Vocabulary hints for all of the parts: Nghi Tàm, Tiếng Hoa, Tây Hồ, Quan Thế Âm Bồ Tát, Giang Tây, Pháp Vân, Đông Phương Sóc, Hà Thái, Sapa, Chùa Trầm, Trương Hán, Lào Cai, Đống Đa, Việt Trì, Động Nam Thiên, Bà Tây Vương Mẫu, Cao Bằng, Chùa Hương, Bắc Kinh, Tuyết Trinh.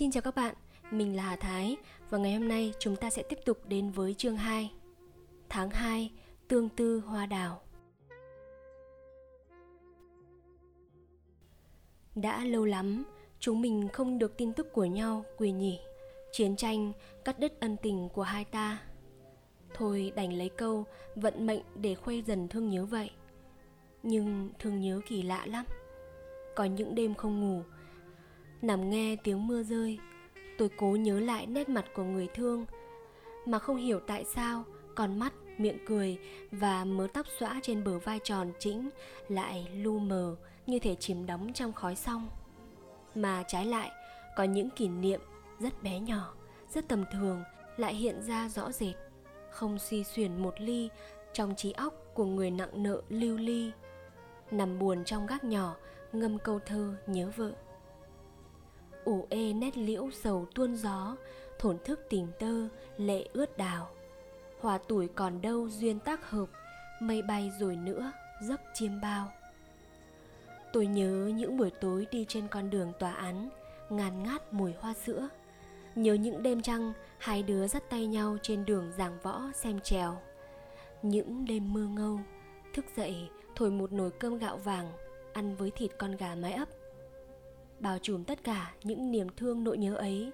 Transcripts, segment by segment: Xin chào các bạn, mình là Hà Thái và ngày hôm nay chúng ta sẽ tiếp tục đến với chương 2. Tháng 2, tương tư hoa đào. Đã lâu lắm, chúng mình không được tin tức của nhau, Quỳ nhỉ. Chiến tranh cắt đứt ân tình của hai ta. Thôi đành lấy câu vận mệnh để khuây dần thương nhớ vậy. Nhưng thương nhớ kỳ lạ lắm. Có những đêm không ngủ, nằm nghe tiếng mưa rơi, tôi cố nhớ lại nét mặt của người thương, mà không hiểu tại sao con mắt, miệng cười và mớ tóc xõa trên bờ vai tròn chỉnh lại lu mờ như thể chìm đắm trong khói sông. Mà trái lại, có những kỷ niệm rất bé nhỏ, rất tầm thường lại hiện ra rõ rệt, không suy xuyển một ly trong trí óc của người nặng nợ lưu ly, nằm buồn trong gác nhỏ ngâm câu thơ nhớ vợ. Ủ ê nét liễu sầu tuôn gió, thổn thức tình tơ lệ ướt đào. Hòa tuổi còn đâu duyên tác hợp, mây bay rồi nữa giấc chiêm bao. Tôi nhớ những buổi tối đi trên con đường tòa án, ngàn ngát mùi hoa sữa. Nhớ những đêm trăng hai đứa dắt tay nhau trên đường Giảng Võ xem chèo. Những đêm mưa ngâu, thức dậy thổi một nồi cơm gạo vàng, ăn với thịt con gà mái ấp. Bao trùm tất cả những niềm thương nỗi nhớ ấy,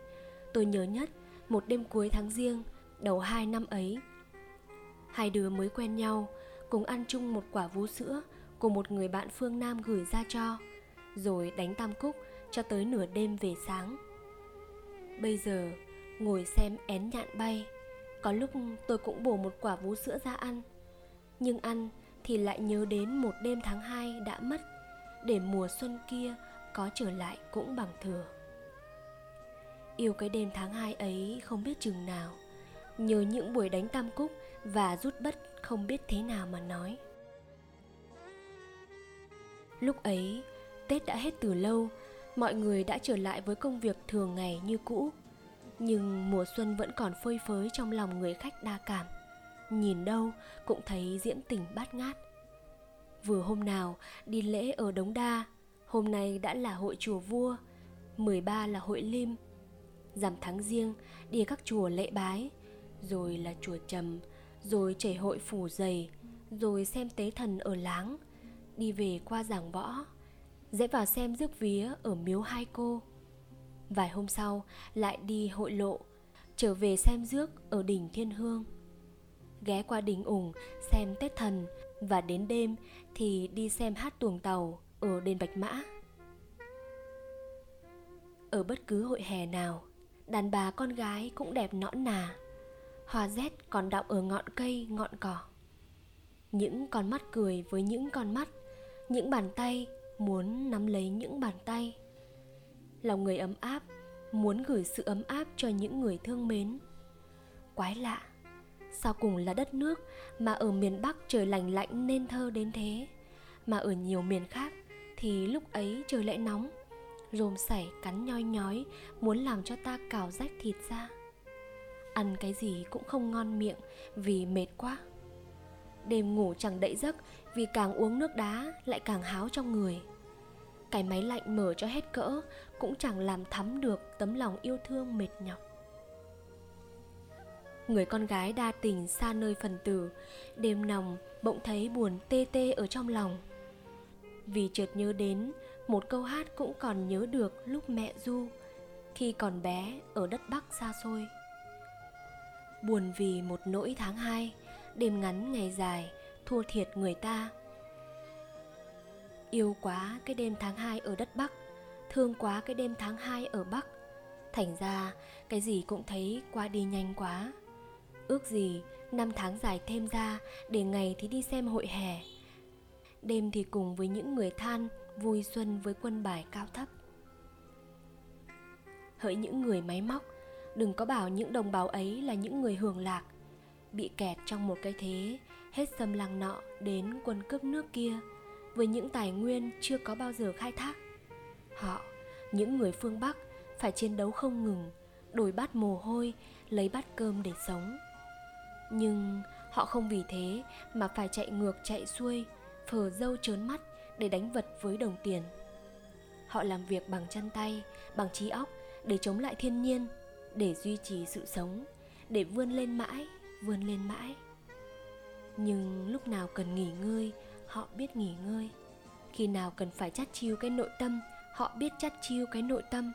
tôi nhớ nhất một đêm cuối tháng giêng đầu 2 năm ấy. Hai đứa mới quen nhau, cùng ăn chung một quả vú sữa của một người bạn phương Nam gửi ra cho, rồi đánh tam cúc cho tới nửa đêm về sáng. Bây giờ ngồi xem én nhạn bay, có lúc tôi cũng bổ một quả vú sữa ra ăn. Nhưng ăn thì lại nhớ đến một đêm tháng 2 đã mất, để mùa xuân kia có trở lại cũng bằng thừa. Yêu cái đêm tháng 2 ấy không biết chừng nào, nhớ những buổi đánh tam cúc và rút bất không biết thế nào mà nói. Lúc ấy, Tết đã hết từ lâu, mọi người đã trở lại với công việc thường ngày như cũ, nhưng mùa xuân vẫn còn phơi phới trong lòng người khách đa cảm, nhìn đâu cũng thấy diễm tình bát ngát. Vừa hôm nào đi lễ ở Đống Đa, hôm nay đã là hội chùa Vua, 13 là hội Lim. Rằm tháng giêng đi các chùa lễ bái, rồi là chùa Trầm, rồi chảy hội phủ giày, rồi xem tế thần ở Láng, đi về qua Giảng Võ, dễ vào xem rước vía ở miếu Hai Cô. Vài hôm sau lại đi hội Lộ, trở về xem rước ở đỉnh Thiên Hương, ghé qua đỉnh Ủng xem Tết Thần, và đến đêm thì đi xem hát tuồng tàu ở đền Bạch Mã. Ở bất cứ hội hè nào, đàn bà con gái cũng đẹp nõn nà, hoa rét còn đọng ở ngọn cây ngọn cỏ. Những con mắt cười với những con mắt, những bàn tay muốn nắm lấy những bàn tay. Lòng người ấm áp, muốn gửi sự ấm áp cho những người thương mến. Quái lạ, sao cùng là đất nước mà ở miền Bắc trời lành lạnh nên thơ đến thế, mà ở nhiều miền khác thì lúc ấy trời lại nóng, rôm sảy cắn nhoi nhói muốn làm cho ta cào rách thịt ra. Ăn cái gì cũng không ngon miệng vì mệt quá. Đêm ngủ chẳng đậy giấc vì càng uống nước đá lại càng háo trong người. Cái máy lạnh mở cho hết cỡ cũng chẳng làm thấm được tấm lòng yêu thương mệt nhọc. Người con gái đa tình xa nơi phần tử, đêm nòng bỗng thấy buồn tê tê ở trong lòng, vì chợt nhớ đến một câu hát cũng còn nhớ được lúc mẹ ru khi còn bé ở đất Bắc xa xôi. Buồn vì một nỗi tháng 2, đêm ngắn ngày dài, thua thiệt người ta. Yêu quá cái đêm tháng 2 ở đất Bắc, thương quá cái đêm tháng 2 ở Bắc. Thành ra cái gì cũng thấy qua đi nhanh quá. Ước gì năm tháng dài thêm ra, để ngày thì đi xem hội hè, đêm thì cùng với những người than vui xuân với quân bài cao thấp. Hỡi những người máy móc, đừng có bảo những đồng bào ấy là những người hưởng lạc, bị kẹt trong một cái thế hết xâm lăng nọ đến quân cướp nước kia, với những tài nguyên chưa có bao giờ khai thác. Họ, những người phương Bắc, phải chiến đấu không ngừng, đổi bát mồ hôi, lấy bát cơm để sống. Nhưng họ không vì thế mà phải chạy ngược chạy xuôi, phờ râu trớn mắt để đánh vật với đồng tiền. Họ làm việc bằng chân tay, bằng trí óc để chống lại thiên nhiên, để duy trì sự sống, để vươn lên mãi. Nhưng lúc nào cần nghỉ ngơi, họ biết nghỉ ngơi. Khi nào cần phải chắt chiu cái nội tâm, họ biết chắt chiu cái nội tâm.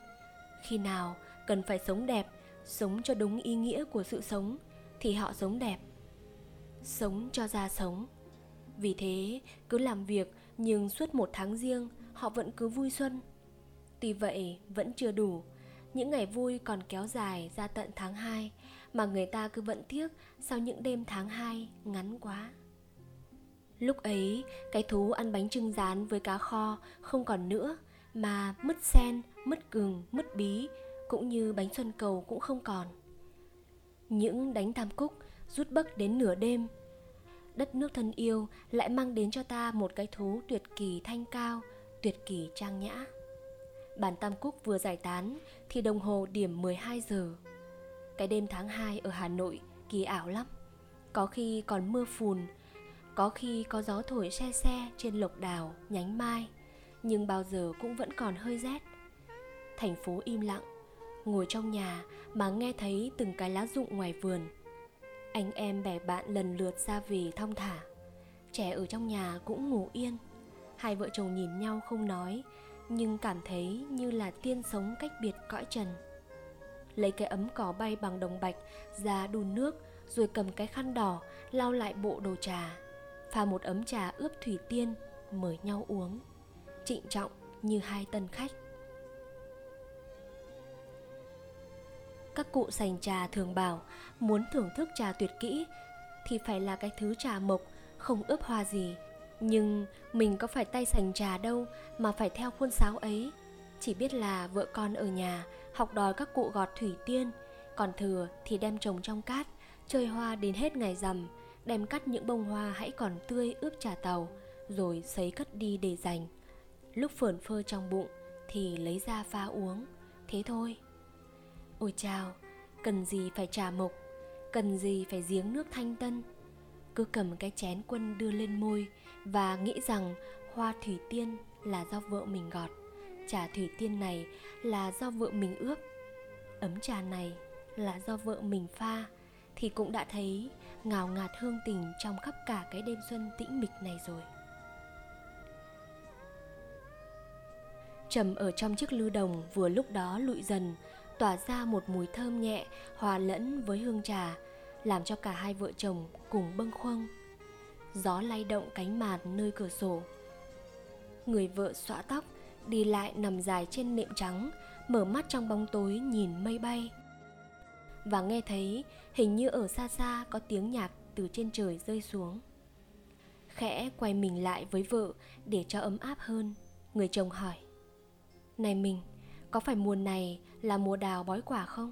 Khi nào cần phải sống đẹp, sống cho đúng ý nghĩa của sự sống, thì họ sống đẹp, sống cho ra sống. Vì thế, cứ làm việc nhưng suốt 1 tháng riêng, họ vẫn cứ vui xuân. Tuy vậy, vẫn chưa đủ. Những ngày vui còn kéo dài ra tận tháng 2, mà người ta cứ vẫn tiếc sao những đêm tháng 2 ngắn quá. Lúc ấy, cái thú ăn bánh trưng rán với cá kho không còn nữa, mà mứt sen, mứt gừng, mứt bí, cũng như bánh xuân cầu cũng không còn. Những đánh tam cúc rút bấc đến nửa đêm. Đất nước thân yêu lại mang đến cho ta một cái thú tuyệt kỳ thanh cao, tuyệt kỳ trang nhã. Bản tam cúc vừa giải tán thì đồng hồ điểm 12 giờ. Cái đêm tháng 2 ở Hà Nội kỳ ảo lắm. Có khi còn mưa phùn, có khi có gió thổi se se trên lộc đào, nhánh mai, nhưng bao giờ cũng vẫn còn hơi rét. Thành phố im lặng, ngồi trong nhà mà nghe thấy từng cái lá rụng ngoài vườn. Anh em bè bạn lần lượt ra về thong thả. Trẻ ở trong nhà cũng ngủ yên. Hai vợ chồng nhìn nhau không nói, nhưng cảm thấy như là tiên sống cách biệt cõi trần. Lấy cái ấm cỏ bay bằng đồng bạch ra đun nước, rồi cầm cái khăn đỏ lau lại bộ đồ trà, pha một ấm trà ướp thủy tiên, mời nhau uống, trịnh trọng như hai tân khách. Các cụ sành trà thường bảo muốn thưởng thức trà tuyệt kỹ thì phải là cái thứ trà mộc, không ướp hoa gì. Nhưng mình có phải tay sành trà đâu mà phải theo khuôn sáo ấy. Chỉ biết là vợ con ở nhà học đòi các cụ gọt thủy tiên, còn thừa thì đem trồng trong cát, chơi hoa đến hết ngày rằm, đem cắt những bông hoa hãy còn tươi ướp trà tàu, rồi sấy cất đi để dành. Lúc phởn phơ trong bụng thì lấy ra pha uống, thế thôi. Ôi chao, cần gì phải trà mộc, cần gì phải giếng nước thanh tân. Cứ cầm cái chén quân đưa lên môi và nghĩ rằng hoa thủy tiên là do vợ mình gọt, trà thủy tiên này là do vợ mình ướp, ấm trà này là do vợ mình pha, thì cũng đã thấy ngào ngạt hương tình trong khắp cả cái đêm xuân tĩnh mịch này rồi. Trầm ở trong chiếc lư đồng vừa lúc đó lụi dần, tỏa ra một mùi thơm nhẹ hòa lẫn với hương trà, làm cho cả hai vợ chồng cùng bâng khuâng. Gió lay động cánh màn nơi cửa sổ. Người vợ xõa tóc, đi lại nằm dài trên nệm trắng, mở mắt trong bóng tối nhìn mây bay. Và nghe thấy hình như ở xa xa có tiếng nhạc từ trên trời rơi xuống. Khẽ quay mình lại với vợ để cho ấm áp hơn, người chồng hỏi: "Này mình, có phải mùa này là mùa đào bói quả không?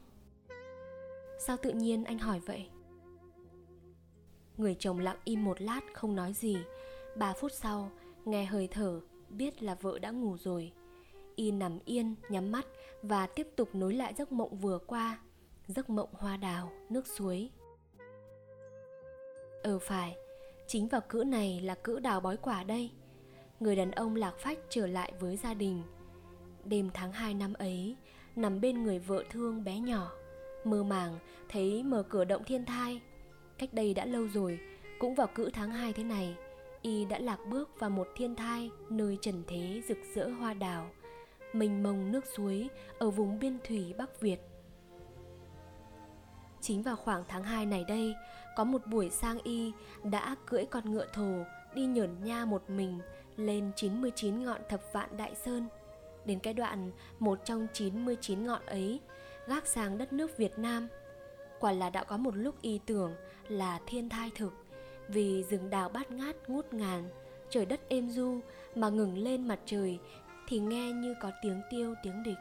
Sao tự nhiên anh hỏi vậy?" Người chồng lặng im một lát không nói gì. 3 phút sau, nghe hơi thở, biết là vợ đã ngủ rồi. Y nằm yên, nhắm mắt và tiếp tục nối lại giấc mộng vừa qua, giấc mộng hoa đào, nước suối. Phải, chính vào cữ này là cữ đào bói quả đây. Người đàn ông lạc phách trở lại với gia đình. Đêm tháng 2 năm ấy, nằm bên người vợ thương bé nhỏ, mơ màng thấy mở cửa động thiên thai. Cách đây đã lâu rồi, cũng vào cữ tháng 2 thế này, y đã lạc bước vào một thiên thai nơi trần thế rực rỡ hoa đào, mênh mông nước suối ở vùng biên thủy Bắc Việt. Chính vào khoảng tháng 2 này đây, có một buổi sang y đã cưỡi con ngựa thồ đi nhởn nha một mình lên 99 ngọn thập vạn đại sơn. Đến cái đoạn một trong 99 ngọn ấy gác sang đất nước Việt Nam. Quả là đã có một lúc y tưởng là thiên thai thực, vì rừng đào bát ngát ngút ngàn, trời đất êm du, mà ngừng lên mặt trời thì nghe như có tiếng tiêu tiếng địch.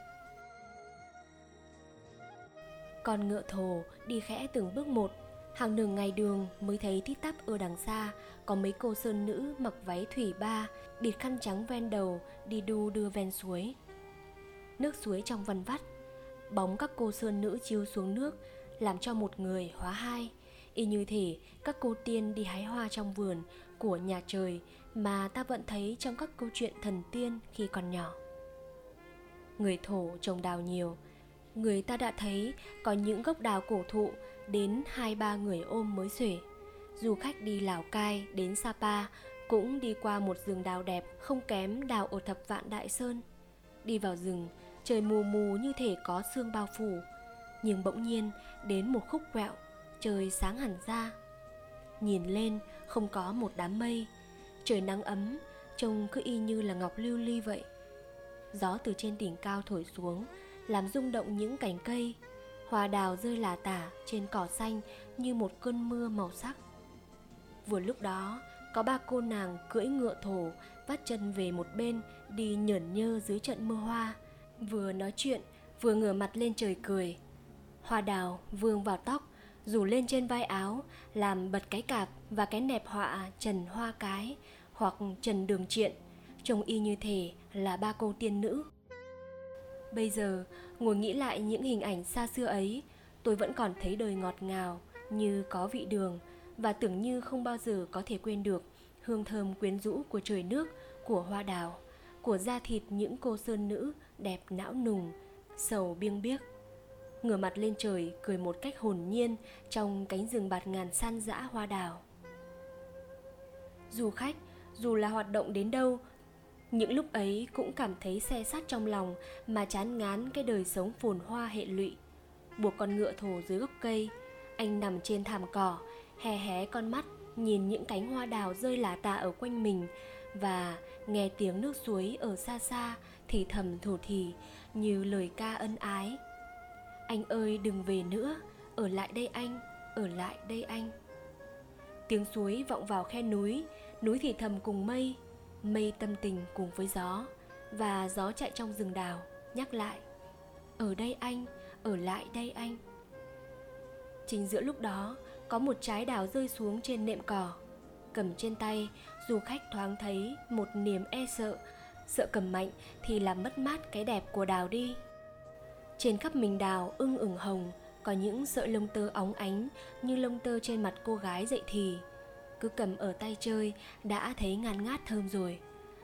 Con ngựa thồ đi khẽ từng bước một, hàng nửa ngày đường mới thấy tít tắp ở đằng xa có mấy cô sơn nữ mặc váy thủy ba, bịt khăn trắng ven đầu đi đu đưa ven suối. Nước suối trong vằn vắt, bóng các cô sơn nữ chiếu xuống nước làm cho một người hóa hai, y như thể các cô tiên đi hái hoa trong vườn của nhà trời mà ta vẫn thấy trong các câu chuyện thần tiên khi còn nhỏ. Người thổ trồng đào nhiều, người ta đã thấy có những gốc đào cổ thụ đến 2-3 người ôm mới xuể. Du khách đi Lào Cai đến Sapa cũng đi qua một rừng đào đẹp không kém đào ở thập vạn Đại Sơn. Đi vào rừng, trời mù mù như thể có sương bao phủ, nhưng bỗng nhiên đến một khúc quẹo, trời sáng hẳn ra. Nhìn lên không có một đám mây, trời nắng ấm, trông cứ y như là ngọc lưu ly vậy. Gió từ trên đỉnh cao thổi xuống, làm rung động những cành cây, hoa đào rơi lả tả trên cỏ xanh như một cơn mưa màu sắc. Vừa lúc đó, có 3 cô nàng cưỡi ngựa thổ, vắt chân về một bên, đi nhởn nhơ dưới trận mưa hoa, vừa nói chuyện, vừa ngửa mặt lên trời cười. Hoa đào vương vào tóc, rủ lên trên vai áo, làm bật cái cạp và cái nẹp họa Trần Hoa Cái hoặc Trần Đường Triện, trông y như thể là 3 cô tiên nữ. Bây giờ, ngồi nghĩ lại những hình ảnh xa xưa ấy, tôi vẫn còn thấy đời ngọt ngào như có vị đường, và tưởng như không bao giờ có thể quên được hương thơm quyến rũ của trời nước, của hoa đào, của da thịt những cô sơn nữ đẹp não nùng, sầu biêng biếc, ngửa mặt lên trời cười một cách hồn nhiên trong cánh rừng bạt ngàn san dã hoa đào. Du khách, dù là hoạt động đến đâu, những lúc ấy cũng cảm thấy se sắt trong lòng mà chán ngán cái đời sống phồn hoa hệ lụy. Buộc con ngựa thồ dưới gốc cây, anh nằm trên thảm cỏ, hé hé con mắt nhìn những cánh hoa đào rơi lả tả ở quanh mình, và nghe tiếng nước suối ở xa xa thì thầm thổ thỉ như lời ca ân ái. Anh ơi đừng về nữa, ở lại đây anh, ở lại đây anh. Tiếng suối vọng vào khe núi, núi thì thầm cùng mây, mây tâm tình cùng với gió, và gió chạy trong rừng đào nhắc lại: ở đây anh, ở lại đây anh. Chính giữa lúc đó, có một trái đào rơi xuống trên nệm cỏ. Cầm trên tay, du khách thoáng thấy một niềm e sợ, sợ cầm mạnh thì làm mất mát cái đẹp của đào đi. Trên khắp mình đào ưng ửng hồng, có những sợi lông tơ óng ánh như lông tơ trên mặt cô gái dậy thì. Cứ cầm ở tay chơi đã thấy ngàn ngát thơm rồi,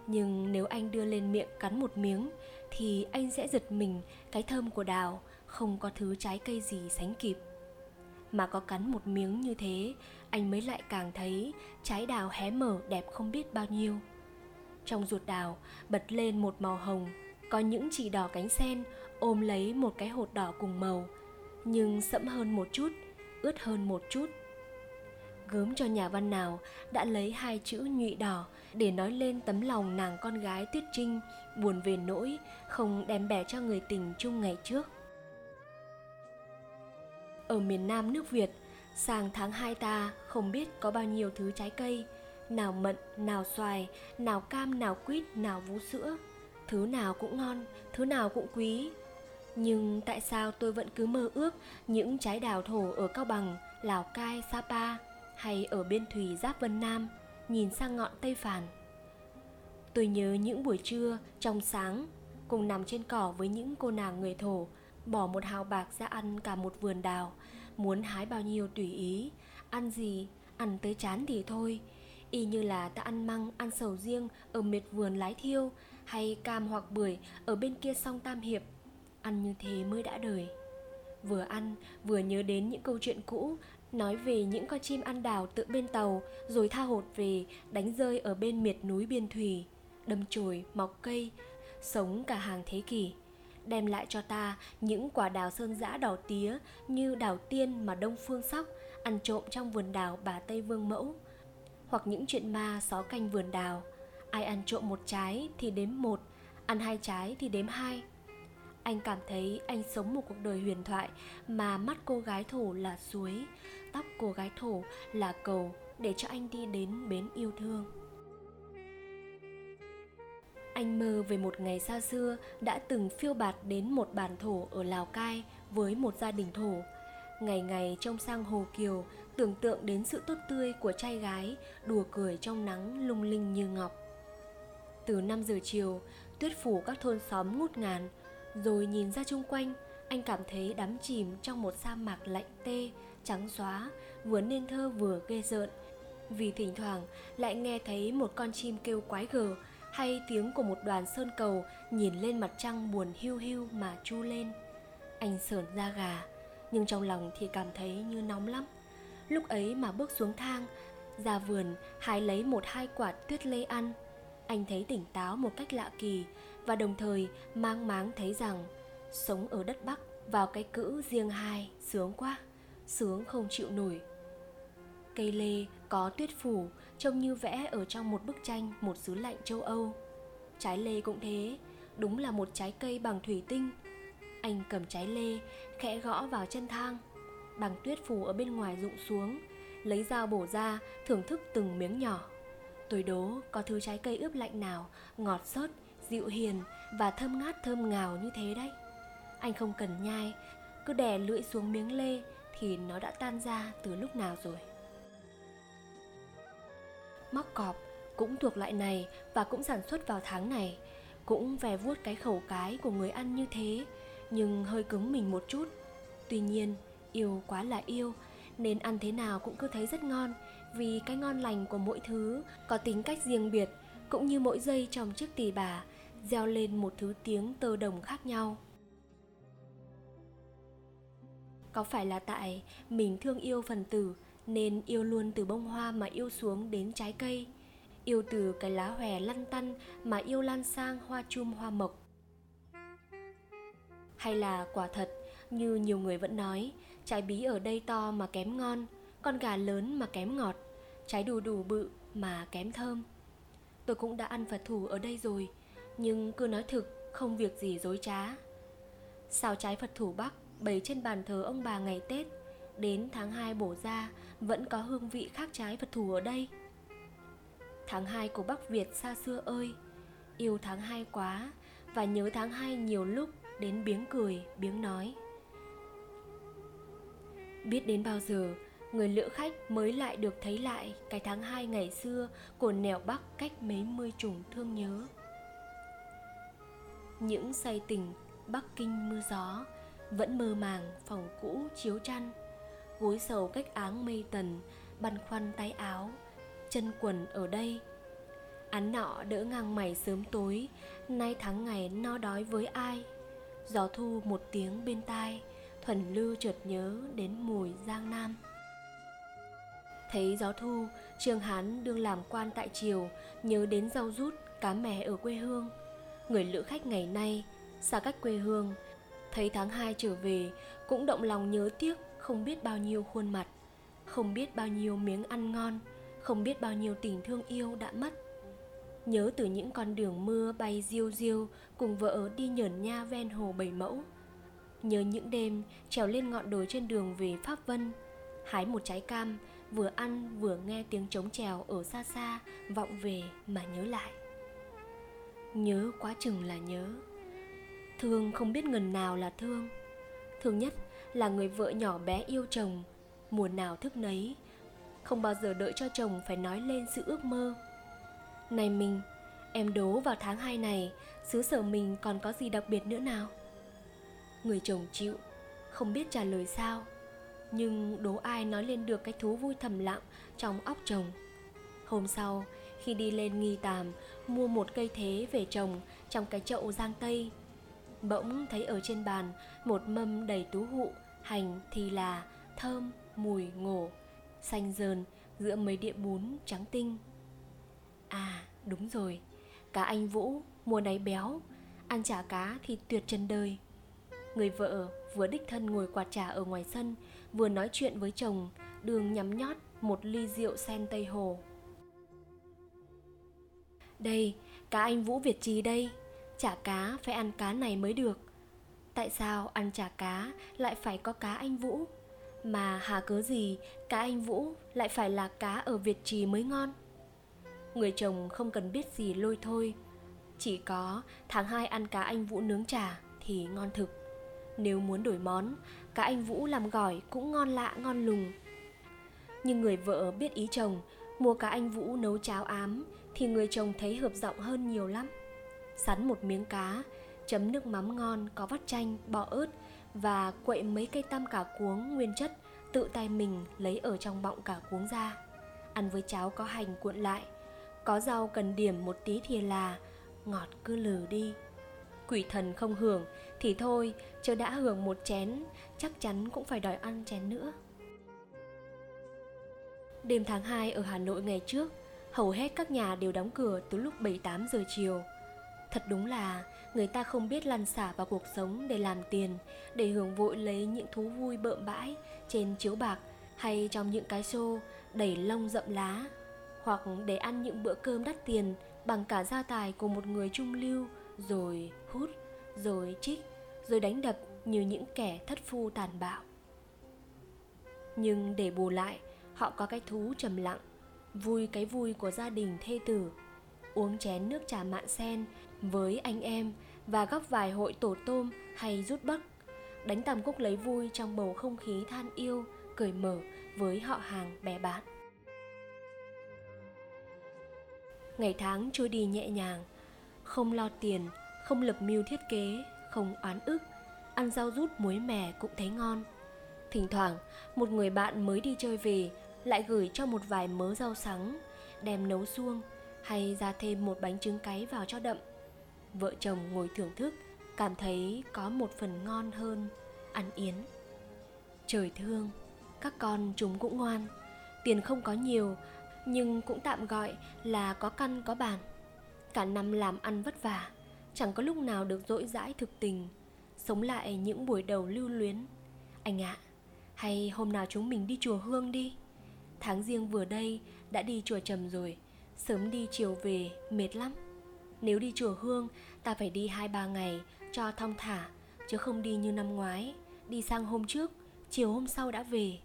nhưng nếu anh đưa lên miệng cắn một miếng thì anh sẽ giật mình, cái thơm của đào không có thứ trái cây gì sánh kịp. Mà có cắn một miếng như thế, anh mới lại càng thấy trái đào hé mở đẹp không biết bao nhiêu. Trong ruột đào bật lên một màu hồng, có những chỉ đỏ cánh sen ôm lấy một cái hột đỏ cùng màu, nhưng sẫm hơn một chút, ướt hơn một chút. Gớm cho nhà văn nào đã lấy 2 chữ nhụy đỏ để nói lên tấm lòng nàng con gái Tuyết Trinh buồn về nỗi không đem bẻ cho người tình chung ngày trước. Ở miền Nam nước Việt, sang tháng 2 ta không biết có bao nhiêu thứ trái cây, nào mận, nào xoài, nào cam, nào quýt, nào vú sữa. Thứ nào cũng ngon, thứ nào cũng quý. Nhưng tại sao tôi vẫn cứ mơ ước những trái đào thổ ở Cao Bằng, Lào Cai, Sapa hay ở bên thùy giáp Vân Nam, nhìn sang ngọn Tây Phàn? Tôi nhớ những buổi trưa trong sáng, cùng nằm trên cỏ với những cô nàng người thổ, bỏ 1 hào bạc ra ăn cả một vườn đào, muốn hái bao nhiêu tùy ý, ăn gì, ăn tới chán thì thôi, y như là ta ăn măng, ăn sầu riêng ở miệt vườn Lái Thiêu, hay cam hoặc bưởi ở bên kia sông Tam Hiệp. Ăn như thế mới đã đời. Vừa ăn, vừa nhớ đến những câu chuyện cũ, nói về những con chim ăn đào tự bên tàu, rồi tha hột về, đánh rơi ở bên miệt núi biên thùy, đâm chồi, mọc cây, sống cả hàng thế kỷ, đem lại cho ta những quả đào sơn dã đỏ tía như đào tiên mà Đông Phương Sóc ăn trộm trong vườn đào bà Tây Vương Mẫu, hoặc những chuyện ma só canh vườn đào. Ai ăn trộm 1 trái thì đếm 1, ăn 2 trái thì đếm 2. Anh cảm thấy anh sống một cuộc đời huyền thoại mà mắt cô gái thổ là suối, tóc cô gái thổ là cầu để cho anh đi đến bến yêu thương. Anh mơ về một ngày xa xưa đã từng phiêu bạt đến một bản thổ ở Lào Cai với một gia đình thổ. Ngày ngày trông sang Hồ Kiều, tưởng tượng đến sự tốt tươi của trai gái, đùa cười trong nắng lung linh như ngọc. Từ 5 giờ chiều, tuyết phủ các thôn xóm ngút ngàn, rồi nhìn ra chung quanh, anh cảm thấy đắm chìm trong một sa mạc lạnh tê, trắng xóa, vừa nên thơ vừa ghê rợn. Vì thỉnh thoảng lại nghe thấy một con chim kêu quái gở, hay tiếng của một đoàn sơn cầu nhìn lên mặt trăng buồn hiu hiu mà chu lên. Anh sởn da gà, nhưng trong lòng thì cảm thấy như nóng lắm. Lúc ấy mà bước xuống thang, ra vườn hái lấy một hai quả tuyết lê ăn, anh thấy tỉnh táo một cách lạ kỳ, và đồng thời mang máng thấy rằng sống ở đất Bắc vào cái cữ riêng hai sướng quá, sướng không chịu nổi. Cây lê có tuyết phủ trông như vẽ ở trong một bức tranh một xứ lạnh châu Âu. Trái lê cũng thế, đúng là một trái cây bằng thủy tinh. Anh cầm trái lê, khẽ gõ vào chân thang, bằng tuyết phủ ở bên ngoài rụng xuống, lấy dao bổ ra, thưởng thức từng miếng nhỏ. Tôi đố có thứ trái cây ướp lạnh nào ngọt xớt, dịu hiền và thơm ngát thơm ngào như thế đấy. Anh không cần nhai, cứ đè lưỡi xuống miếng lê thì nó đã tan ra từ lúc nào rồi. Móc cọp cũng thuộc loại này và cũng sản xuất vào tháng này, cũng vè vuốt cái khẩu cái của người ăn như thế, nhưng hơi cứng mình một chút. Tuy nhiên, yêu quá là yêu, nên ăn thế nào cũng cứ thấy rất ngon, vì cái ngon lành của mỗi thứ có tính cách riêng biệt, cũng như mỗi giây trong chiếc tỳ bà gieo lên một thứ tiếng tơ đồng khác nhau. Có phải là tại mình thương yêu phần tử nên yêu luôn từ bông hoa mà yêu xuống đến trái cây, yêu từ cái lá hòe lăn tăn mà yêu lan sang hoa chum hoa mộc? Hay là quả thật, như nhiều người vẫn nói, trái bí ở đây to mà kém ngon, con gà lớn mà kém ngọt, trái đù đủ bự mà kém thơm. Tôi cũng đã ăn Phật thủ ở đây rồi, nhưng cứ nói thực, không việc gì dối trá. Sao trái Phật thủ Bắc bày trên bàn thờ ông bà ngày Tết, đến tháng 2 bổ ra vẫn có hương vị khác trái Phật thủ ở đây. Tháng 2 của Bắc Việt xa xưa ơi, yêu tháng 2 quá và nhớ tháng 2 nhiều lúc đến biếng cười, biếng nói. Biết đến bao giờ người lữ khách mới lại được thấy lại cái tháng 2 ngày xưa của nẻo Bắc cách mấy mươi trùng thương nhớ. Những say tình Bắc Kinh mưa gió, vẫn mơ màng phòng cũ chiếu chăn, gối sầu cách áng mây tần, băn khoăn tay áo, chân quần ở đây. Án nọ đỡ ngang mày sớm tối, nay tháng ngày no đói với ai. Gió thu một tiếng bên tai, thuần lưu chợt nhớ đến mùi Giang Nam. Thấy gió thu, Trương Hán đương làm quan tại triều, nhớ đến rau rút, cá mè ở quê hương. Người lữ khách ngày nay, xa cách quê hương, thấy tháng 2 trở về, cũng động lòng nhớ tiếc không biết bao nhiêu khuôn mặt, không biết bao nhiêu miếng ăn ngon, không biết bao nhiêu tình thương yêu đã mất. Nhớ từ những con đường mưa bay diêu diêu cùng vợ đi nhởn nha ven hồ Bảy Mẫu. Nhớ những đêm trèo lên ngọn đồi trên đường về Pháp Vân, hái một trái cam, vừa ăn vừa nghe tiếng trống trèo ở xa xa vọng về mà nhớ lại. Nhớ quá chừng là nhớ, thương không biết ngần nào là thương. Thương nhất là người vợ nhỏ bé yêu chồng, mùa nào thức nấy, không bao giờ đợi cho chồng phải nói lên sự ước mơ. Này mình, em đố vào tháng 2 này, xứ sở mình còn có gì đặc biệt nữa nào? Người chồng chịu, không biết trả lời sao, nhưng đố ai nói lên được cái thú vui thầm lặng trong óc chồng. Hôm sau, khi đi lên Nghi Tàm, mua một cây thế về trồng trong cái chậu Giang Tây, bỗng thấy ở trên bàn một mâm đầy tú hụ, hành, thì là, thơm, mùi, ngổ, xanh dờn giữa mấy đĩa bún trắng tinh. À, đúng rồi, cá anh Vũ mùa này béo, ăn chả cá thì tuyệt trần đời. Người vợ vừa đích thân ngồi quạt trà ở ngoài sân, vừa nói chuyện với chồng, đường nhắm nhót một ly rượu sen Tây Hồ. Đây, cá anh Vũ Việt Trì đây, chả cá phải ăn cá này mới được. Tại sao ăn chả cá lại phải có cá anh Vũ? Mà hà cớ gì cá anh Vũ lại phải là cá ở Việt Trì mới ngon? Người chồng không cần biết gì lôi thôi, chỉ có tháng 2 ăn cá anh Vũ nướng chả thì ngon thực. Nếu muốn đổi món, cá anh Vũ làm gỏi cũng ngon lạ ngon lùng. Nhưng người vợ biết ý chồng, mua cá anh Vũ nấu cháo ám thì người chồng thấy hợp giọng hơn nhiều lắm. Sắn một miếng cá, chấm nước mắm ngon có vắt chanh, bọ ớt và quậy mấy cây tam cà cuống nguyên chất tự tay mình lấy ở trong bọng cà cuống ra. Ăn với cháo có hành cuộn lại, có rau cần điểm một tí thì là, ngọt cứ lừ đi. quỷ thần không hưởng thì thôi, chớ đã hưởng một chén, chắc chắn cũng phải đòi ăn chén nữa. Đêm tháng 2 ở Hà Nội ngày trước, hầu hết các nhà đều đóng cửa từ lúc 7-8 giờ chiều. Thật đúng là người ta không biết lăn xả vào cuộc sống để làm tiền, để hưởng vội lấy những thú vui bợm bãi trên chiếu bạc hay trong những cái xô đầy lông rậm lá, hoặc để ăn những bữa cơm đắt tiền bằng cả gia tài của một người trung lưu, rồi hút, rồi trích, rồi đánh đập như những kẻ thất phu tàn bạo. Nhưng để bù lại, họ có cái thú trầm lặng, vui cái vui của gia đình thê tử, uống chén nước trà mạn sen với anh em và góp vài hội tổ tôm hay rút bấc, đánh tằm cúc lấy vui trong bầu không khí than yêu, cởi mở với họ hàng bè bạn. Ngày tháng trôi đi nhẹ nhàng, không lo tiền, không lập mưu thiết kế, không oán ức, ăn rau rút muối mè cũng thấy ngon. Thỉnh thoảng, một người bạn mới đi chơi về lại gửi cho một vài mớ rau sắng, đem nấu suông hay ra thêm một bánh trứng cáy vào cho đậm. Vợ chồng ngồi thưởng thức, cảm thấy có một phần ngon hơn ăn yến. Trời thương, các con chúng cũng ngoan, tiền không có nhiều, nhưng cũng tạm gọi là có căn có bàn. Cả năm làm ăn vất vả, chẳng có lúc nào được dỗi dãi thực tình, sống lại những buổi đầu lưu luyến. Anh ạ, hay hôm nào chúng mình đi chùa Hương đi. Tháng giêng vừa đây đã đi chùa Trầm rồi, sớm đi chiều về mệt lắm. Nếu đi chùa Hương, ta phải đi 2-3 ngày cho thong thả, chứ không đi như năm ngoái, đi sang hôm trước, chiều hôm sau đã về.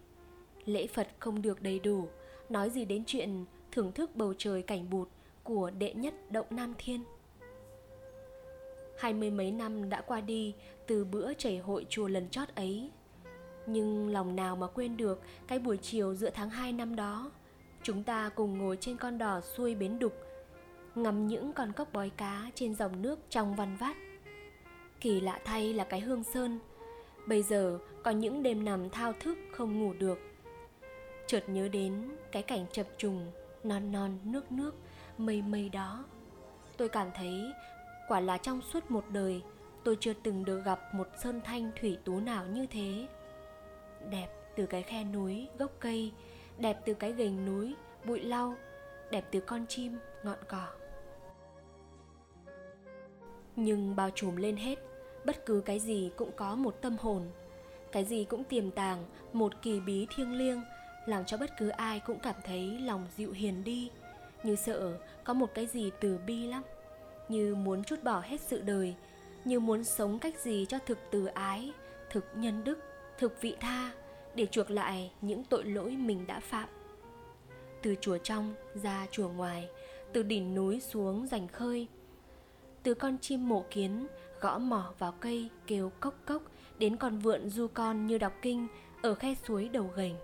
Lễ Phật không được đầy đủ, nói gì đến chuyện thưởng thức bầu trời cảnh bụt của đệ nhất Động Nam Thiên. 20 mấy năm đã qua đi từ bữa chảy hội chùa lần chót ấy, nhưng lòng nào mà quên được cái buổi chiều giữa tháng 2 năm đó. Chúng ta cùng ngồi trên con đò xuôi bến Đục, ngắm những con cóc bói cá trên dòng nước trong văn vắt. Kỳ lạ thay là cái Hương Sơn, bây giờ có những đêm nằm thao thức không ngủ được. Chợt nhớ đến cái cảnh chập trùng, non non nước nước, mây mây đó. Tôi cảm thấy quả là trong suốt một đời tôi chưa từng được gặp một sơn thanh thủy tú nào như thế. Đẹp từ cái khe núi, gốc cây, đẹp từ cái gành núi, bụi lau, đẹp từ con chim, ngọn cỏ. Nhưng bao trùm lên hết, bất cứ cái gì cũng có một tâm hồn, cái gì cũng tiềm tàng một kỳ bí thiêng liêng, làm cho bất cứ ai cũng cảm thấy lòng dịu hiền đi, như sợ có một cái gì từ bi lắm, như muốn trút bỏ hết sự đời, như muốn sống cách gì cho thực từ ái, thực nhân đức, thực vị tha, để chuộc lại những tội lỗi mình đã phạm. Từ chùa trong ra chùa ngoài, từ đỉnh núi xuống rành khơi, từ con chim mổ kiến gõ mỏ vào cây kêu cốc cốc đến con vượn du con như đọc kinh ở khe suối đầu gành,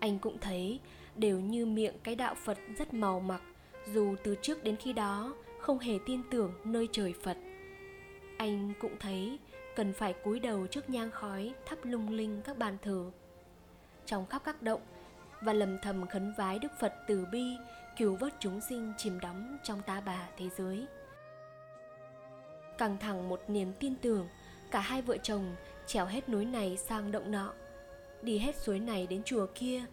anh cũng thấy đều như miệng cái đạo Phật rất màu mặc, dù từ trước đến khi đó không hề tin tưởng nơi trời Phật. Anh cũng thấy cần phải cúi đầu trước nhang khói thắp lung linh các bàn thờ trong khắp các động, và lầm thầm khấn vái Đức Phật từ bi cứu vớt chúng sinh chìm đắm trong ta bà thế giới. Căng thẳng một niềm tin tưởng, cả hai vợ chồng trèo hết núi này sang động nọ, đi hết suối này đến chùa kia,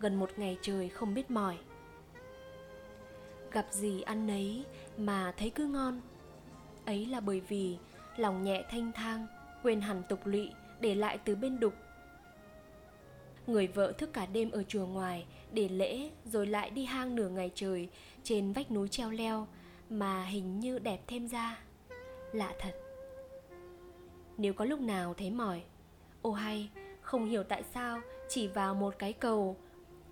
gần một ngày trời không biết mỏi. Gặp gì ăn nấy mà thấy cứ ngon. Ấy là bởi vì lòng nhẹ thanh thang, quên hẳn tục lụy để lại từ bên Đục. Người vợ thức cả đêm ở chùa ngoài để lễ, rồi lại đi hang nửa ngày trời trên vách núi treo leo, mà hình như đẹp thêm ra. Lạ thật. Nếu có lúc nào thấy mỏi, ô hay, không hiểu tại sao chỉ vào một cái cầu,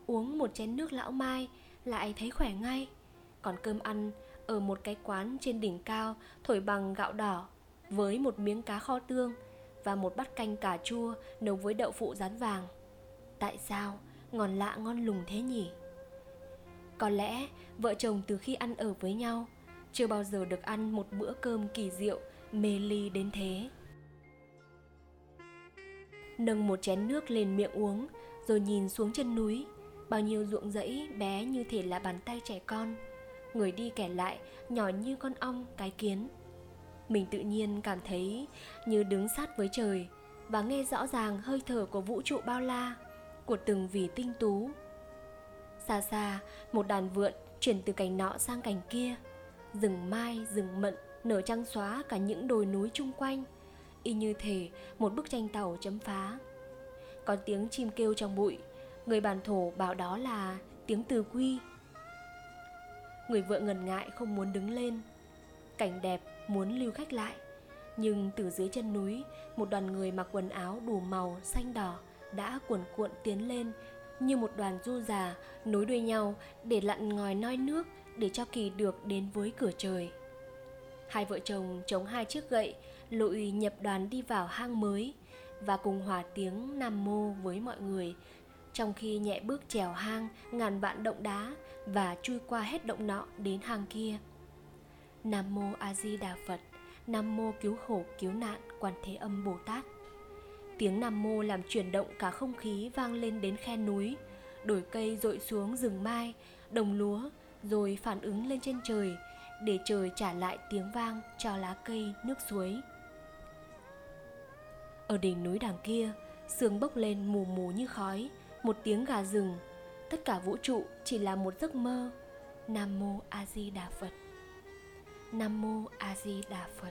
uống một chén nước lão mai lại thấy khỏe ngay. Còn cơm ăn ở một cái quán trên đỉnh cao thổi bằng gạo đỏ, với một miếng cá kho tương và một bát canh cà chua nấu với đậu phụ rán vàng. Tại sao ngon lạ ngon lùng thế nhỉ? Có lẽ vợ chồng từ khi ăn ở với nhau chưa bao giờ được ăn một bữa cơm kỳ diệu mê ly đến thế. Nâng một chén nước lên miệng uống, rồi nhìn xuống chân núi, bao nhiêu ruộng rẫy bé như thể là bàn tay trẻ con, người đi kẻ lại nhỏ như con ong cái kiến. Mình tự nhiên cảm thấy như đứng sát với trời và nghe rõ ràng hơi thở của vũ trụ bao la, của từng vì tinh tú. Xa xa, một đàn vượn chuyển từ cành nọ sang cành kia. Rừng mai, rừng mận nở trắng xóa cả những đồi núi chung quanh, y như thể một bức tranh tàu chấm phá. Có tiếng chim kêu trong bụi, người bản thổ bảo đó là tiếng từ quy. Người vợ ngần ngại không muốn đứng lên. Cảnh đẹp muốn lưu khách lại, nhưng từ dưới chân núi, một đoàn người mặc quần áo đủ màu xanh đỏ đã cuồn cuộn tiến lên như một đoàn du già nối đuôi nhau để lặn ngòi noi nước để cho kỳ được đến với cửa trời. Hai vợ chồng chống hai chiếc gậy lội nhập đoàn đi vào hang mới và cùng hòa tiếng Nam Mô với mọi người, trong khi nhẹ bước trèo hang ngàn vạn động đá và chui qua hết động nọ đến hang kia. Nam Mô A Di Đà Phật, Nam Mô Cứu Khổ Cứu Nạn Quan Thế Âm Bồ Tát. Tiếng Nam Mô làm chuyển động cả không khí vang lên đến khe núi, đồi cây dội xuống rừng mai, đồng lúa, rồi phản ứng lên trên trời, để trời trả lại tiếng vang cho lá cây nước suối. Ở đỉnh núi đằng kia, sương bốc lên mù mù như khói, một tiếng gà rừng. Tất cả vũ trụ chỉ là một giấc mơ. Nam Mô A Di Đà Phật, Nam Mô A Di Đà Phật.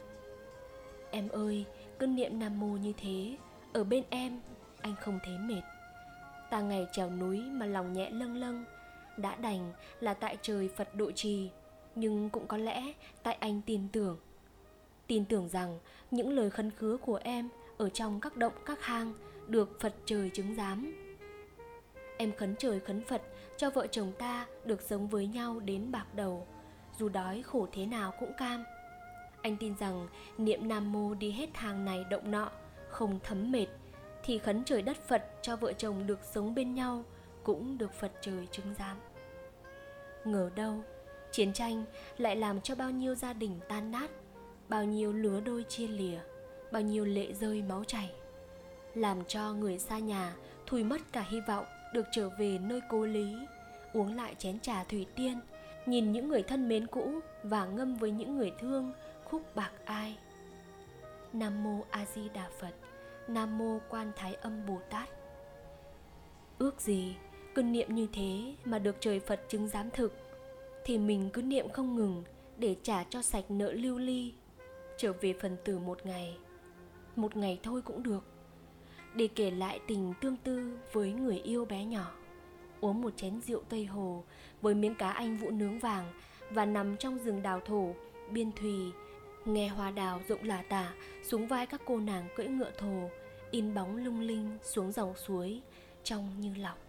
Em ơi, cứ niệm Nam Mô như thế, ở bên em, anh không thấy mệt. Ta ngày trèo núi mà lòng nhẹ lâng lâng, đã đành là tại trời Phật độ trì, nhưng cũng có lẽ tại anh tin tưởng rằng những lời khấn khứa của em ở trong các động các hang được Phật trời chứng giám. Em khấn trời khấn Phật cho vợ chồng ta được sống với nhau đến bạc đầu, dù đói khổ thế nào cũng cam. Anh tin rằng niệm Nam Mô đi hết hàng này động nọ không thấm mệt, thì khấn trời đất Phật cho vợ chồng được sống bên nhau cũng được Phật trời chứng giám. Ngờ đâu chiến tranh lại làm cho bao nhiêu gia đình tan nát, bao nhiêu lứa đôi chia lìa, bao nhiêu lệ rơi máu chảy, làm cho người xa nhà thui mất cả hy vọng được trở về nơi cố lý, uống lại chén trà thủy tiên, nhìn những người thân mến cũ và ngâm với những người thương khúc bạc ai. Nam Mô A Di Đà Phật, Nam Mô Quan Thái Âm Bồ Tát. Ước gì cứ niệm như thế mà được trời Phật chứng giám thực, thì mình cứ niệm không ngừng để trả cho sạch nợ lưu ly, trở về phần tử một ngày thôi cũng được, để kể lại tình tương tư với người yêu bé nhỏ, uống một chén rượu Tây Hồ với miếng cá anh vũ nướng vàng và nằm trong rừng đào thổ biên thùy, nghe hoa đào rụng lả tả xuống vai các cô nàng cưỡi ngựa thồ in bóng lung linh xuống dòng suối trong như lọc.